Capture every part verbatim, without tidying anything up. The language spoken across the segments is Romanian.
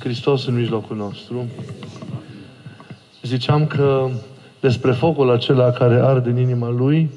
Hristos în mijlocul nostru. Ziceam că despre focul acela care arde în inima Lui,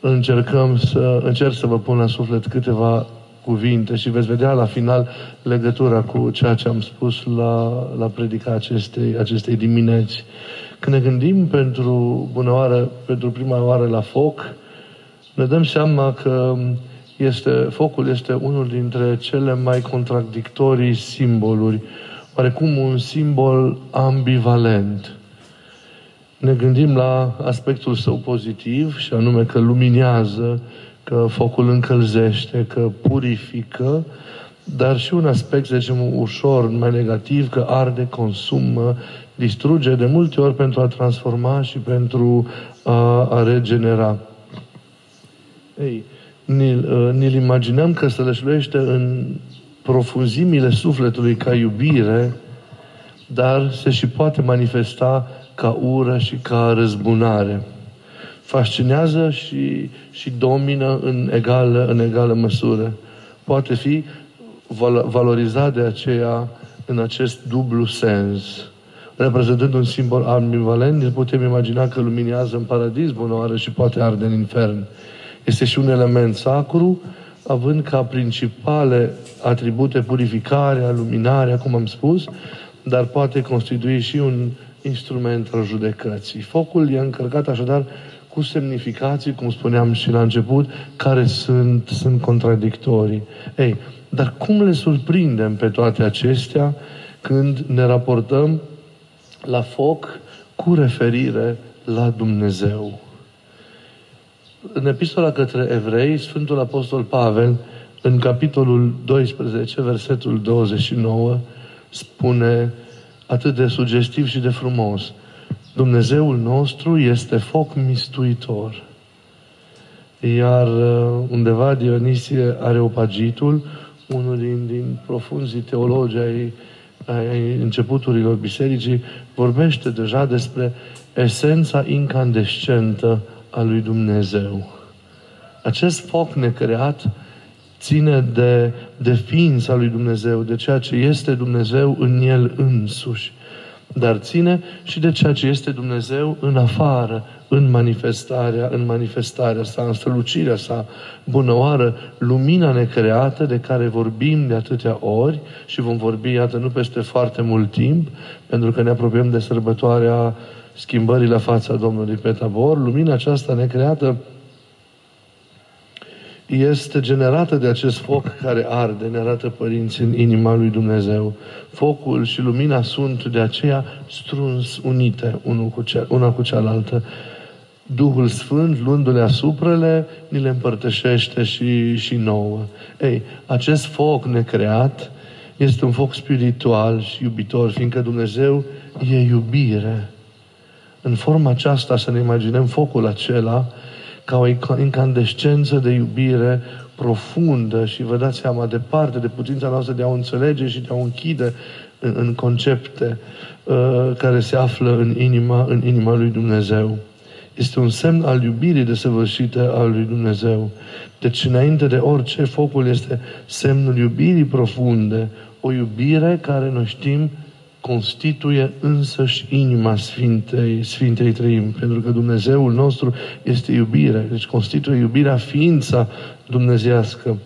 încercăm să, încerc să vă pun la suflet câteva cuvinte și veți vedea la final legătura cu ceea ce am spus la, la predica acestei, acestei dimineți. Când ne gândim pentru, bună oară, pentru prima oară la foc, ne dăm seama că este, focul este unul dintre cele mai contradictorii simboluri, oarecum un simbol ambivalent. Ne gândim la aspectul său pozitiv, și anume că luminează, că focul încălzește, că purifică, dar și un aspect, să zicem, ușor mai negativ, că arde, consumă, distruge de multe ori pentru a transforma și pentru a, a regenera. Ei, ne-l imaginăm că se lășluiește în profunzimile sufletului ca iubire, dar se și poate manifesta ca ură și ca răzbunare. Fascinează și, și domină în egală, în egală măsură. Poate fi valorizat de aceea în acest dublu sens. Reprezentând un simbol ambivalent, ne putem imagina că luminează în paradis, bună oară, și poate arde în infern. Este și un element sacru, având ca principale atribute purificarea, luminarea, cum am spus, dar poate constitui și un instrument al judecății. Focul e încărcat așadar cu semnificații, cum spuneam și la început, care sunt, sunt contradictorii. Ei, dar cum le surprindem pe toate acestea când ne raportăm la foc cu referire la Dumnezeu? În epistola către evrei, Sfântul Apostol Pavel, în capitolul doisprezece, versetul douăzeci și nouă, spune atât de sugestiv și de frumos: Dumnezeul nostru este foc mistuitor. Iar undeva Dionisie Areopagitul, unul din, din profunzii teologi ai, ai începuturilor bisericii, vorbește deja despre esența incandescentă a lui Dumnezeu. Acest foc necreat ține de, de ființa lui Dumnezeu, de ceea ce este Dumnezeu în El însuși, dar ține și de ceea ce este Dumnezeu în afară, în manifestarea, în manifestarea sa, în strălucirea sa. Bună oară, lumina necreată de care vorbim de atâtea ori și vom vorbi, iată, nu peste foarte mult timp, pentru că ne apropiem de sărbătoarea schimbării la fața Domnului pe Tabor. Lumina aceasta necreată este generată de acest foc care arde, ne arată părinții, în inima lui Dumnezeu. Focul și lumina sunt de aceea strâns unite una cu cealaltă. Duhul Sfânt, luându-le asuprele, ni le împărtășește și, și nouă. Ei, acest foc necreat este un foc spiritual și iubitor, fiindcă Dumnezeu e iubire. În forma aceasta să ne imaginăm focul acela ca o incandescență de iubire profundă și, vă dați seama, departe de putința noastră de a o înțelege și de a o închide în, în concepte uh, care se află în inima, în inima lui Dumnezeu. Este un semn al iubirii desăvârșite al lui Dumnezeu. Deci, înainte de orice, focul este semnul iubirii profunde, o iubire care, noi știm, constituie însăși inima Sfintei, Sfintei Trăim, pentru că Dumnezeul nostru este iubire, deci constituie iubirea, ființa dumnezeiască,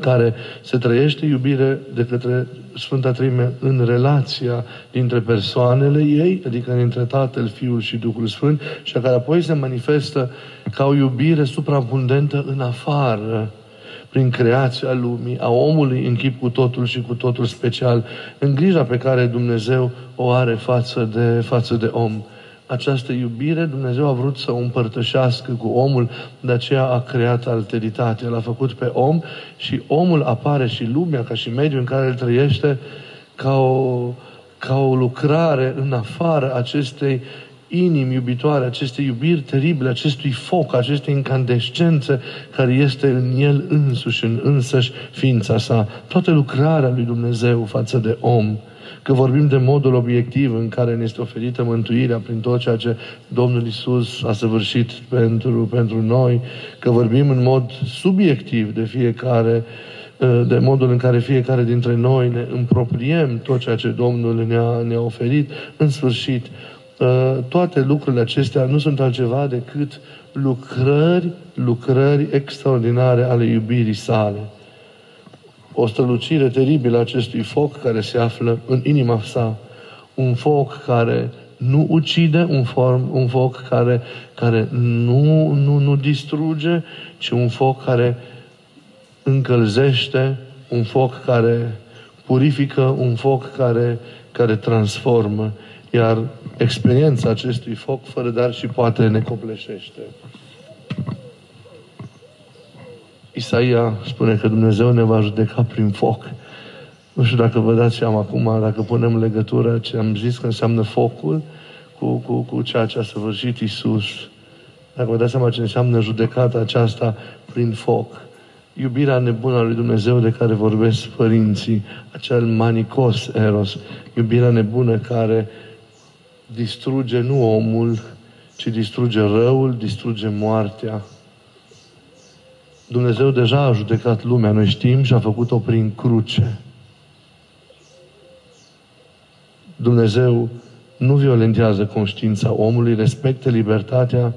care se trăiește iubire de către Sfânta Trăime în relația dintre persoanele ei, adică dintre Tatăl, Fiul și Duhul Sfânt, și care apoi se manifestă ca o iubire supraabundentă în afară, prin creația lumii, a omului în chip cu totul și cu totul special, în grija pe care Dumnezeu o are față de, față de om. Această iubire Dumnezeu a vrut să o împărtășească cu omul, de aceea a creat alteritatea, l-a făcut pe om și omul apare și lumea, ca și mediul în care îl trăiește, ca o, ca o lucrare în afară acestei inimi iubitoare, aceste iubiri teribile, acestui foc, aceste incandescențe care este în el însuși, în însăși ființa sa. Toată lucrarea lui Dumnezeu față de om. Că vorbim de modul obiectiv în care ne este oferită mântuirea prin tot ceea ce Domnul Iisus a săvârșit pentru, pentru noi, că vorbim în mod subiectiv de fiecare de modul în care fiecare dintre noi ne împropriem tot ceea ce Domnul ne-a ne-a oferit. În sfârșit, toate lucrurile acestea nu sunt altceva decât lucrări, lucrări extraordinare ale iubirii sale. O strălucire teribilă a acestui foc care se află în inima sa. Un foc care nu ucide, un, form, un foc care, care nu, nu, nu distruge, ci un foc care încălzește, un foc care purifică, un foc care, care transformă. Iar experiența acestui foc, fără dar și poate, ne copleșește. Isaia spune că Dumnezeu ne va judeca prin foc. Nu știu dacă vă dați seama acum, dacă punem legătura ce am zis că înseamnă focul cu, cu, cu ceea ce a săvârșit Iisus. Dacă vă dați seama ce înseamnă judecata aceasta prin foc. Iubirea nebună a lui Dumnezeu de care vorbesc părinții, acel manicos eros, iubirea nebună care distruge nu omul, ci distruge răul, distruge moartea. Dumnezeu deja a judecat lumea, noi știm, și a făcut-o prin cruce. Dumnezeu nu violentează conștiința omului, respectă libertatea,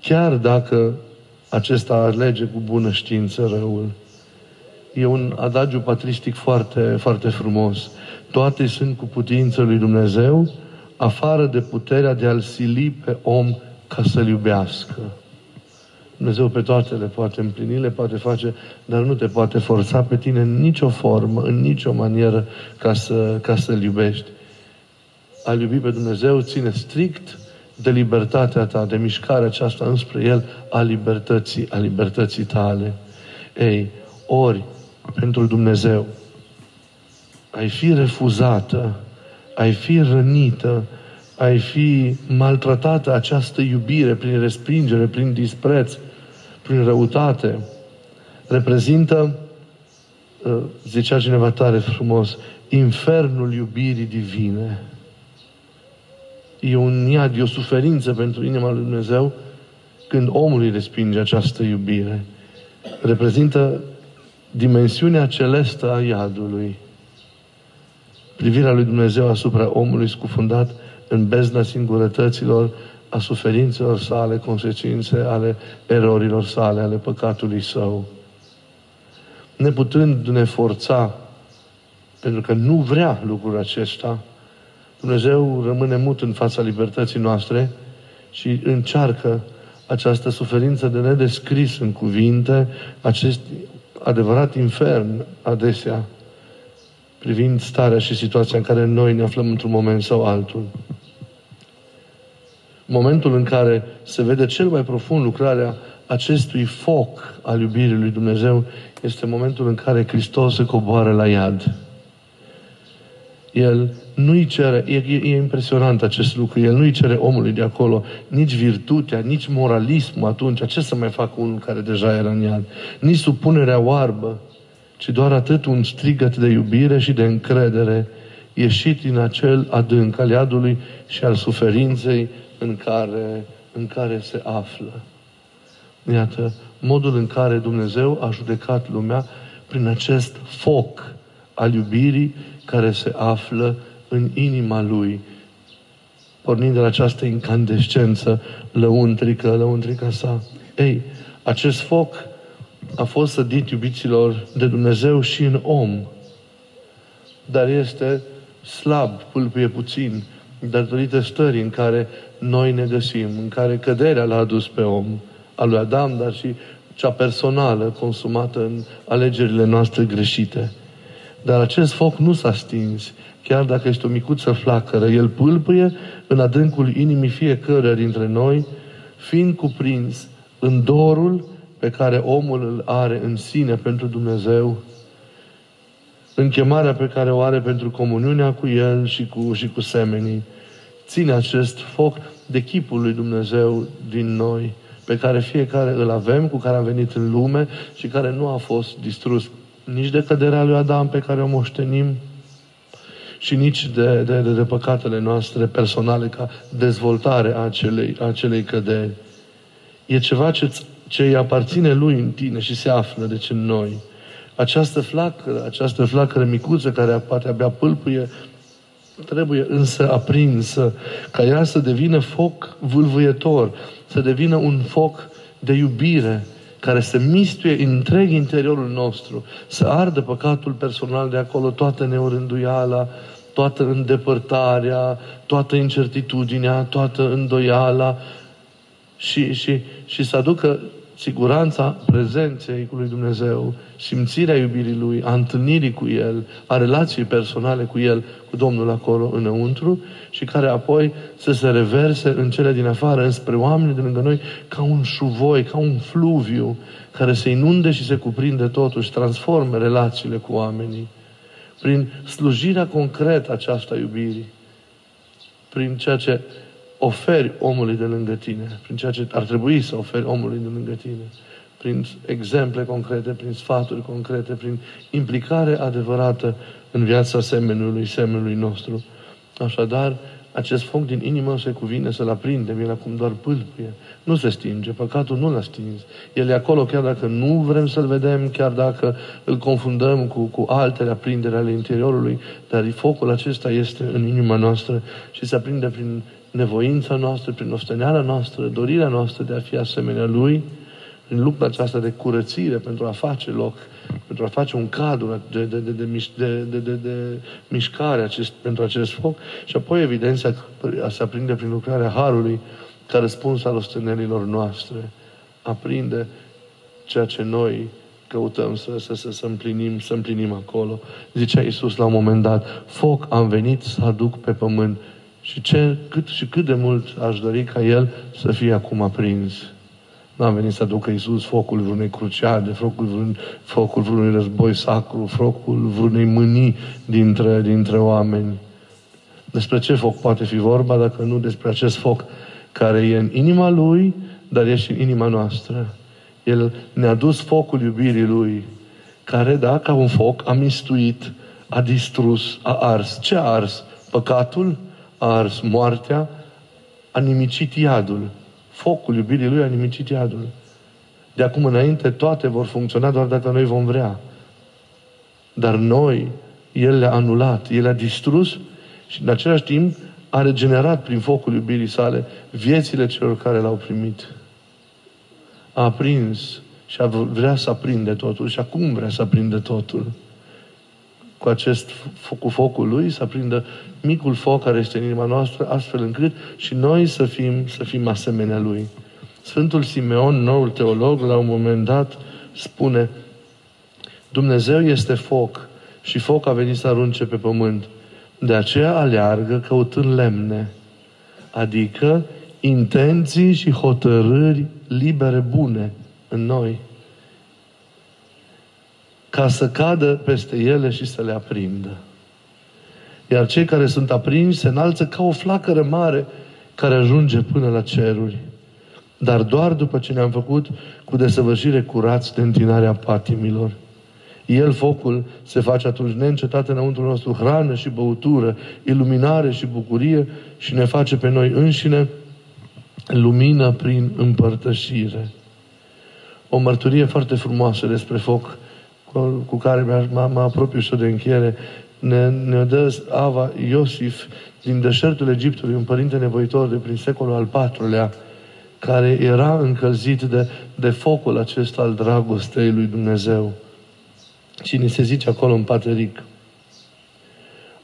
chiar dacă acesta alege cu bună știință răul. E un adagiu patristic foarte, foarte frumos. Toate sunt cu putință lui Dumnezeu, afară de puterea de a-l sili pe om ca să-l iubească. Dumnezeu pe toate le poate împlini, le poate face, dar nu te poate forța pe tine în nicio formă, în nicio manieră ca, să, ca să-L iubești. A-L iubi pe Dumnezeu ține strict de libertatea ta, de mișcarea aceasta înspre El, a libertății, a libertății tale. Ei, ori, pentru Dumnezeu, ai fi refuzată, ai fi rănită, ai fi maltratată această iubire prin respingere, prin dispreț, prin răutate, reprezintă, zicea cineva tare frumos, infernul iubirii divine. E un iad, e o suferință pentru inima lui Dumnezeu când omul îi respinge această iubire. Reprezintă dimensiunea celestă a iadului. Privirea lui Dumnezeu asupra omului scufundat în bezna singurătăților, a suferințelor sale, consecințe ale erorilor sale, ale păcatului său. Neputând ne forța, pentru că nu vrea lucrul acesta, Dumnezeu rămâne mut în fața libertății noastre și încearcă această suferință de nedescris în cuvinte, acest adevărat infern adesea, privind starea și situația în care noi ne aflăm într-un moment sau altul. Momentul în care se vede cel mai profund lucrarea acestui foc al iubirii lui Dumnezeu este momentul în care Hristos se coboară la iad. El nu-i cere, e, e impresionant acest lucru, El nu-i cere omului de acolo nici virtutea, nici moralismul atunci, ce să mai facă unul care deja era în iad, nici supunerea oarbă, ci doar atât un strigăt de iubire și de încredere ieșit din acel adânc al iadului și al suferinței în care, în care se află. Iată, modul în care Dumnezeu a judecat lumea prin acest foc al iubirii care se află în inima Lui, pornind de la această incandescență lăuntrică, lăuntrica sa. Ei, acest foc a fost sădit, iubiților, de Dumnezeu și în om, dar este slab, pâlpâie puțin, datorită stării în care noi ne găsim, în care căderea l-a adus pe om, a lui Adam, dar și cea personală consumată în alegerile noastre greșite. Dar acest foc nu s-a stins, chiar dacă este o micuță flacără, el pâlpâie în adâncul inimii fiecăruia dintre noi, fiind cuprins în dorul pe care omul îl are în sine pentru Dumnezeu, în chemarea pe care o are pentru comuniunea cu El și cu, și cu semenii. Ține acest foc de chipul lui Dumnezeu din noi, pe care fiecare îl avem, cu care am venit în lume și care nu a fost distrus nici de căderea lui Adam pe care o moștenim și nici de, de, de, de păcatele noastre personale ca dezvoltare a acelei, a acelei căderi. E ceva ce-ți ce îi aparține Lui în tine și se află, deci în noi. Această flacără, această flacără micuță care poate abia pâlpâie, trebuie însă aprinsă ca ea să devină foc vâlvâietor, să devină un foc de iubire care să mistuie întreg interiorul nostru, să ardă păcatul personal de acolo, toată neorânduiala, toată îndepărtarea, toată incertitudinea, toată îndoiala și, și, și să aducă siguranța prezenței lui Dumnezeu, simțirea iubirii Lui, a întâlnirii cu El, a relației personale cu El, cu Domnul acolo înăuntru și care apoi să se reverse în cele din afară, înspre oamenii de lângă noi, ca un șuvoi, ca un fluviu care se inunde și se cuprinde totul și transforme relațiile cu oamenii. Prin slujirea concretă aceasta iubirii, prin ceea ce oferi omului de lângă tine, prin ceea ce ar trebui să oferi omului de lângă tine, prin exemple concrete, prin sfaturi concrete, prin implicare adevărată în viața semenului, semenului nostru. Așadar, acest foc din inimă se cuvine să-l aprindem, el acum doar pâlpâie, nu se stinge, păcatul nu l-a stins. El e acolo chiar dacă nu vrem să-l vedem, chiar dacă îl confundăm cu, cu altele aprindere ale interiorului, dar focul acesta este în inima noastră și se aprinde prin nevoința noastră, prin osteneala noastră, dorirea noastră de a fi asemenea Lui, în lupta aceasta de curățire pentru a face loc, pentru a face un cadru de, de, de, de, de, de, de, de mișcare acest, pentru acest foc și apoi evidența se aprinde prin lucrarea Harului ca răspuns al ostenelilor noastre. Aprinde ceea ce noi căutăm să, să, să, să, împlinim, să împlinim acolo. Zicea Iisus la un moment dat, foc am venit să aduc pe pământ. Și, ce, cât, și cât de mult aș dori ca El să fie acum aprins. Nu am venit să aducă Iisus focul vreunei cruciade, focul, vreun, focul vreunui război sacru, focul vreunei mânii dintre, dintre oameni. Despre ce foc poate fi vorba dacă nu despre acest foc care e în inima Lui, dar e și în inima noastră. El ne-a dus focul iubirii Lui, care, da, ca un foc, a mistuit, a distrus, a ars. Ce a ars? Păcatul? A ars moartea, a nimicit iadul. Focul iubirii Lui a nimicit iadul. De acum înainte toate vor funcționa doar dacă noi vom vrea. Dar noi, El le-a anulat, El le-a distrus și în același timp a regenerat prin focul iubirii Sale viețile celor care L-au primit. A aprins și a vrea să aprinde totul și acum vrea să aprinde totul. Cu acest cu focul Lui, să aprindă micul foc care este în inima noastră, astfel încât și noi să fim, să fim asemenea Lui. Sfântul Simeon, noul teolog, la un moment dat spune: Dumnezeu este foc și foc a venit să arunce pe pământ. De aceea aleargă căutând lemne, adică intenții și hotărâri libere bune în noi, ca să cadă peste ele și să le aprindă. Iar cei care sunt aprinși se înalță ca o flacără mare care ajunge până la ceruri. Dar doar după ce ne-am făcut cu desăvârșire curați de întinarea patimilor. El, focul, se face atunci neîncetat înăuntru nostru hrană și băutură, iluminare și bucurie și ne face pe noi înșine lumină prin împărtășire. O mărturie foarte frumoasă despre foc cu care mă apropiu și eu de încheiere, ne, ne dă Ava Iosif din deșertul Egiptului, un părinte nevoitor de prin secolul al patrulea, care era încălzit de, de focul acesta al dragostei lui Dumnezeu. Și ni se zice acolo în Pateric,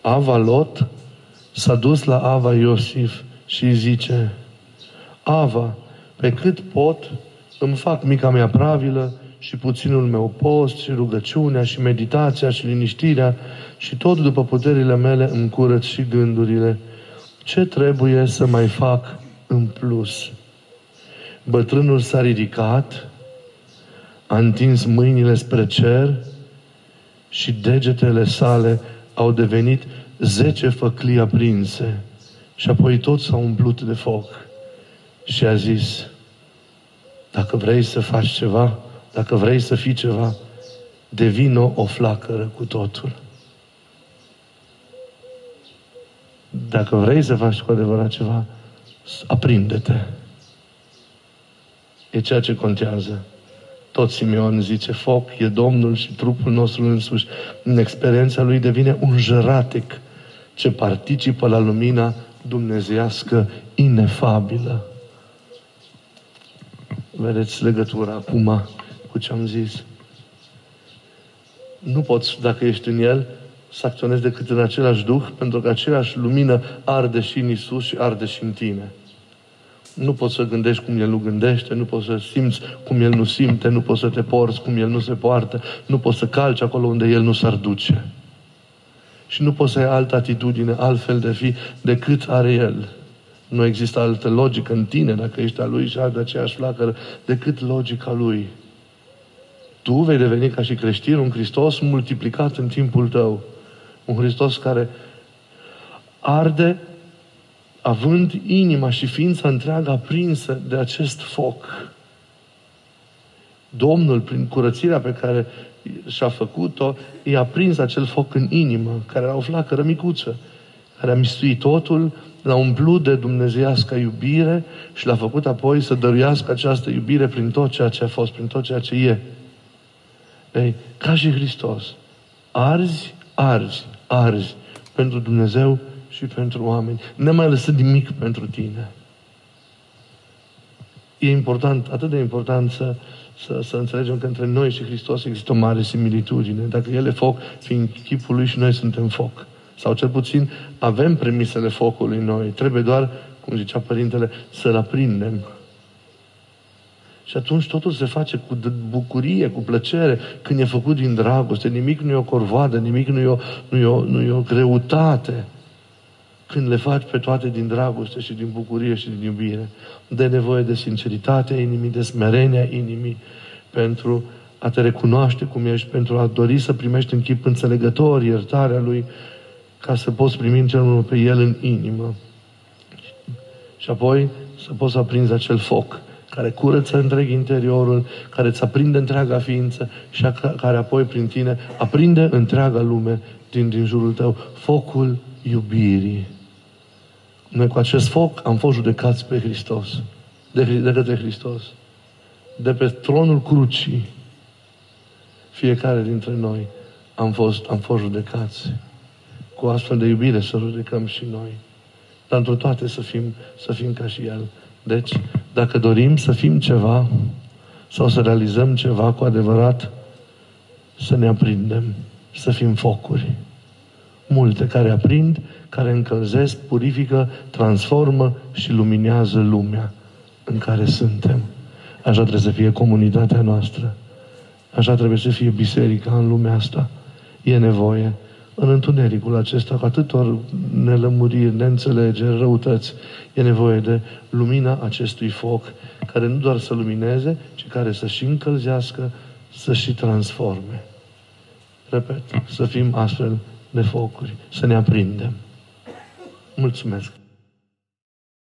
Ava Lot s-a dus la Ava Iosif și zice: Ava, pe cât pot, îmi fac mica mea pravilă și puținul meu post, și rugăciunea, și meditația, și liniștirea, și tot după puterile mele îmi curăț și gândurile. Ce trebuie să mai fac în plus? Bătrânul s-a ridicat, a întins mâinile spre cer și degetele sale au devenit zece făclii aprinse și apoi toți s-au umplut de foc. Și a zis: dacă vrei să faci ceva, dacă vrei să fii ceva, devină o flacără cu totul. Dacă vrei să faci cu adevărat ceva, aprinde-te. E ceea ce contează. Tot Simeon zice, foc e Domnul și trupul nostru însuși, în experiența lui devine un jăratec ce participă la lumina dumnezeiască inefabilă. Vedeți legătura acum cu ce am zis? Nu poți, dacă ești în el, să acționezi decât în același duh, pentru că aceeași lumină arde și în Iisus și arde și în tine. Nu poți să gândești cum El nu gândește, nu poți să simți cum El nu simte, nu poți să te porți cum El nu se poartă, nu poți să calci acolo unde El nu s-ar duce. Și nu poți să ai altă atitudine, altfel de fi, decât are El. Nu există altă logică în tine, dacă ești a Lui și arde aceeași flacără, decât logica Lui. Tu vei deveni ca și creștin un Hristos multiplicat în timpul tău. Un Hristos care arde având inima și ființa întreagă aprinsă de acest foc. Domnul, prin curățirea pe care și-a făcut-o, i-a prins acel foc în inimă, care era o flacără micuță, care a mistuit totul, l-a umplut de dumnezeiasca iubire și l-a făcut apoi să dăruiască această iubire prin tot ceea ce a fost, prin tot ceea ce e. Ei, ca și Hristos, arzi, arzi, arzi pentru Dumnezeu și pentru oameni. Nu mai lăsă nimic pentru tine. E important, atât de important să, să, să înțelegem că între noi și Hristos există o mare similitudine. Dacă El e foc, fiind chipul Lui și noi suntem foc. Sau cel puțin avem premisele focului noi. Trebuie doar, cum zicea Părintele, să-L aprindem. Și atunci totul se face cu bucurie, cu plăcere, când e făcut din dragoste. Nimic nu e o corvoadă, nimic nu e o, nu e o, nu e o greutate. Când le faci pe toate din dragoste și din bucurie și din iubire, dă nevoie de sinceritatea inimii, de smerenia inimii, pentru a te recunoaște cum ești, pentru a dori să primești în chip înțelegător iertarea Lui, ca să poți primi în cel mult pe El în inimă. Și apoi să poți aprinzi acel foc care curăță întreg interiorul, care îți aprinde întreaga ființă și a, care apoi prin tine aprinde întreaga lume din, din jurul tău. Focul iubirii. Noi cu acest foc am fost judecați pe Hristos, de, de către Hristos, de pe tronul crucii. Fiecare dintre noi am fost, am fost judecați. Cu astfel de iubire să judecăm și noi. Dar într-o toate să fim, să fim ca și El. Deci, dacă dorim să fim ceva sau să realizăm ceva cu adevărat, să ne aprindem, să fim focuri. Multe care aprind, care încălzesc, purifică, transformă și luminează lumea în care suntem. Așa trebuie să fie comunitatea noastră. Așa trebuie să fie biserica în lumea asta. E nevoie. În întunericul acesta, cu atâtor nelămuriri, neînțelegeri, răutăți, e nevoie de lumina acestui foc, care nu doar să lumineze, ci care să și încălzească, să și transforme. Repet, să fim astfel de focuri, să ne aprindem. Mulțumesc!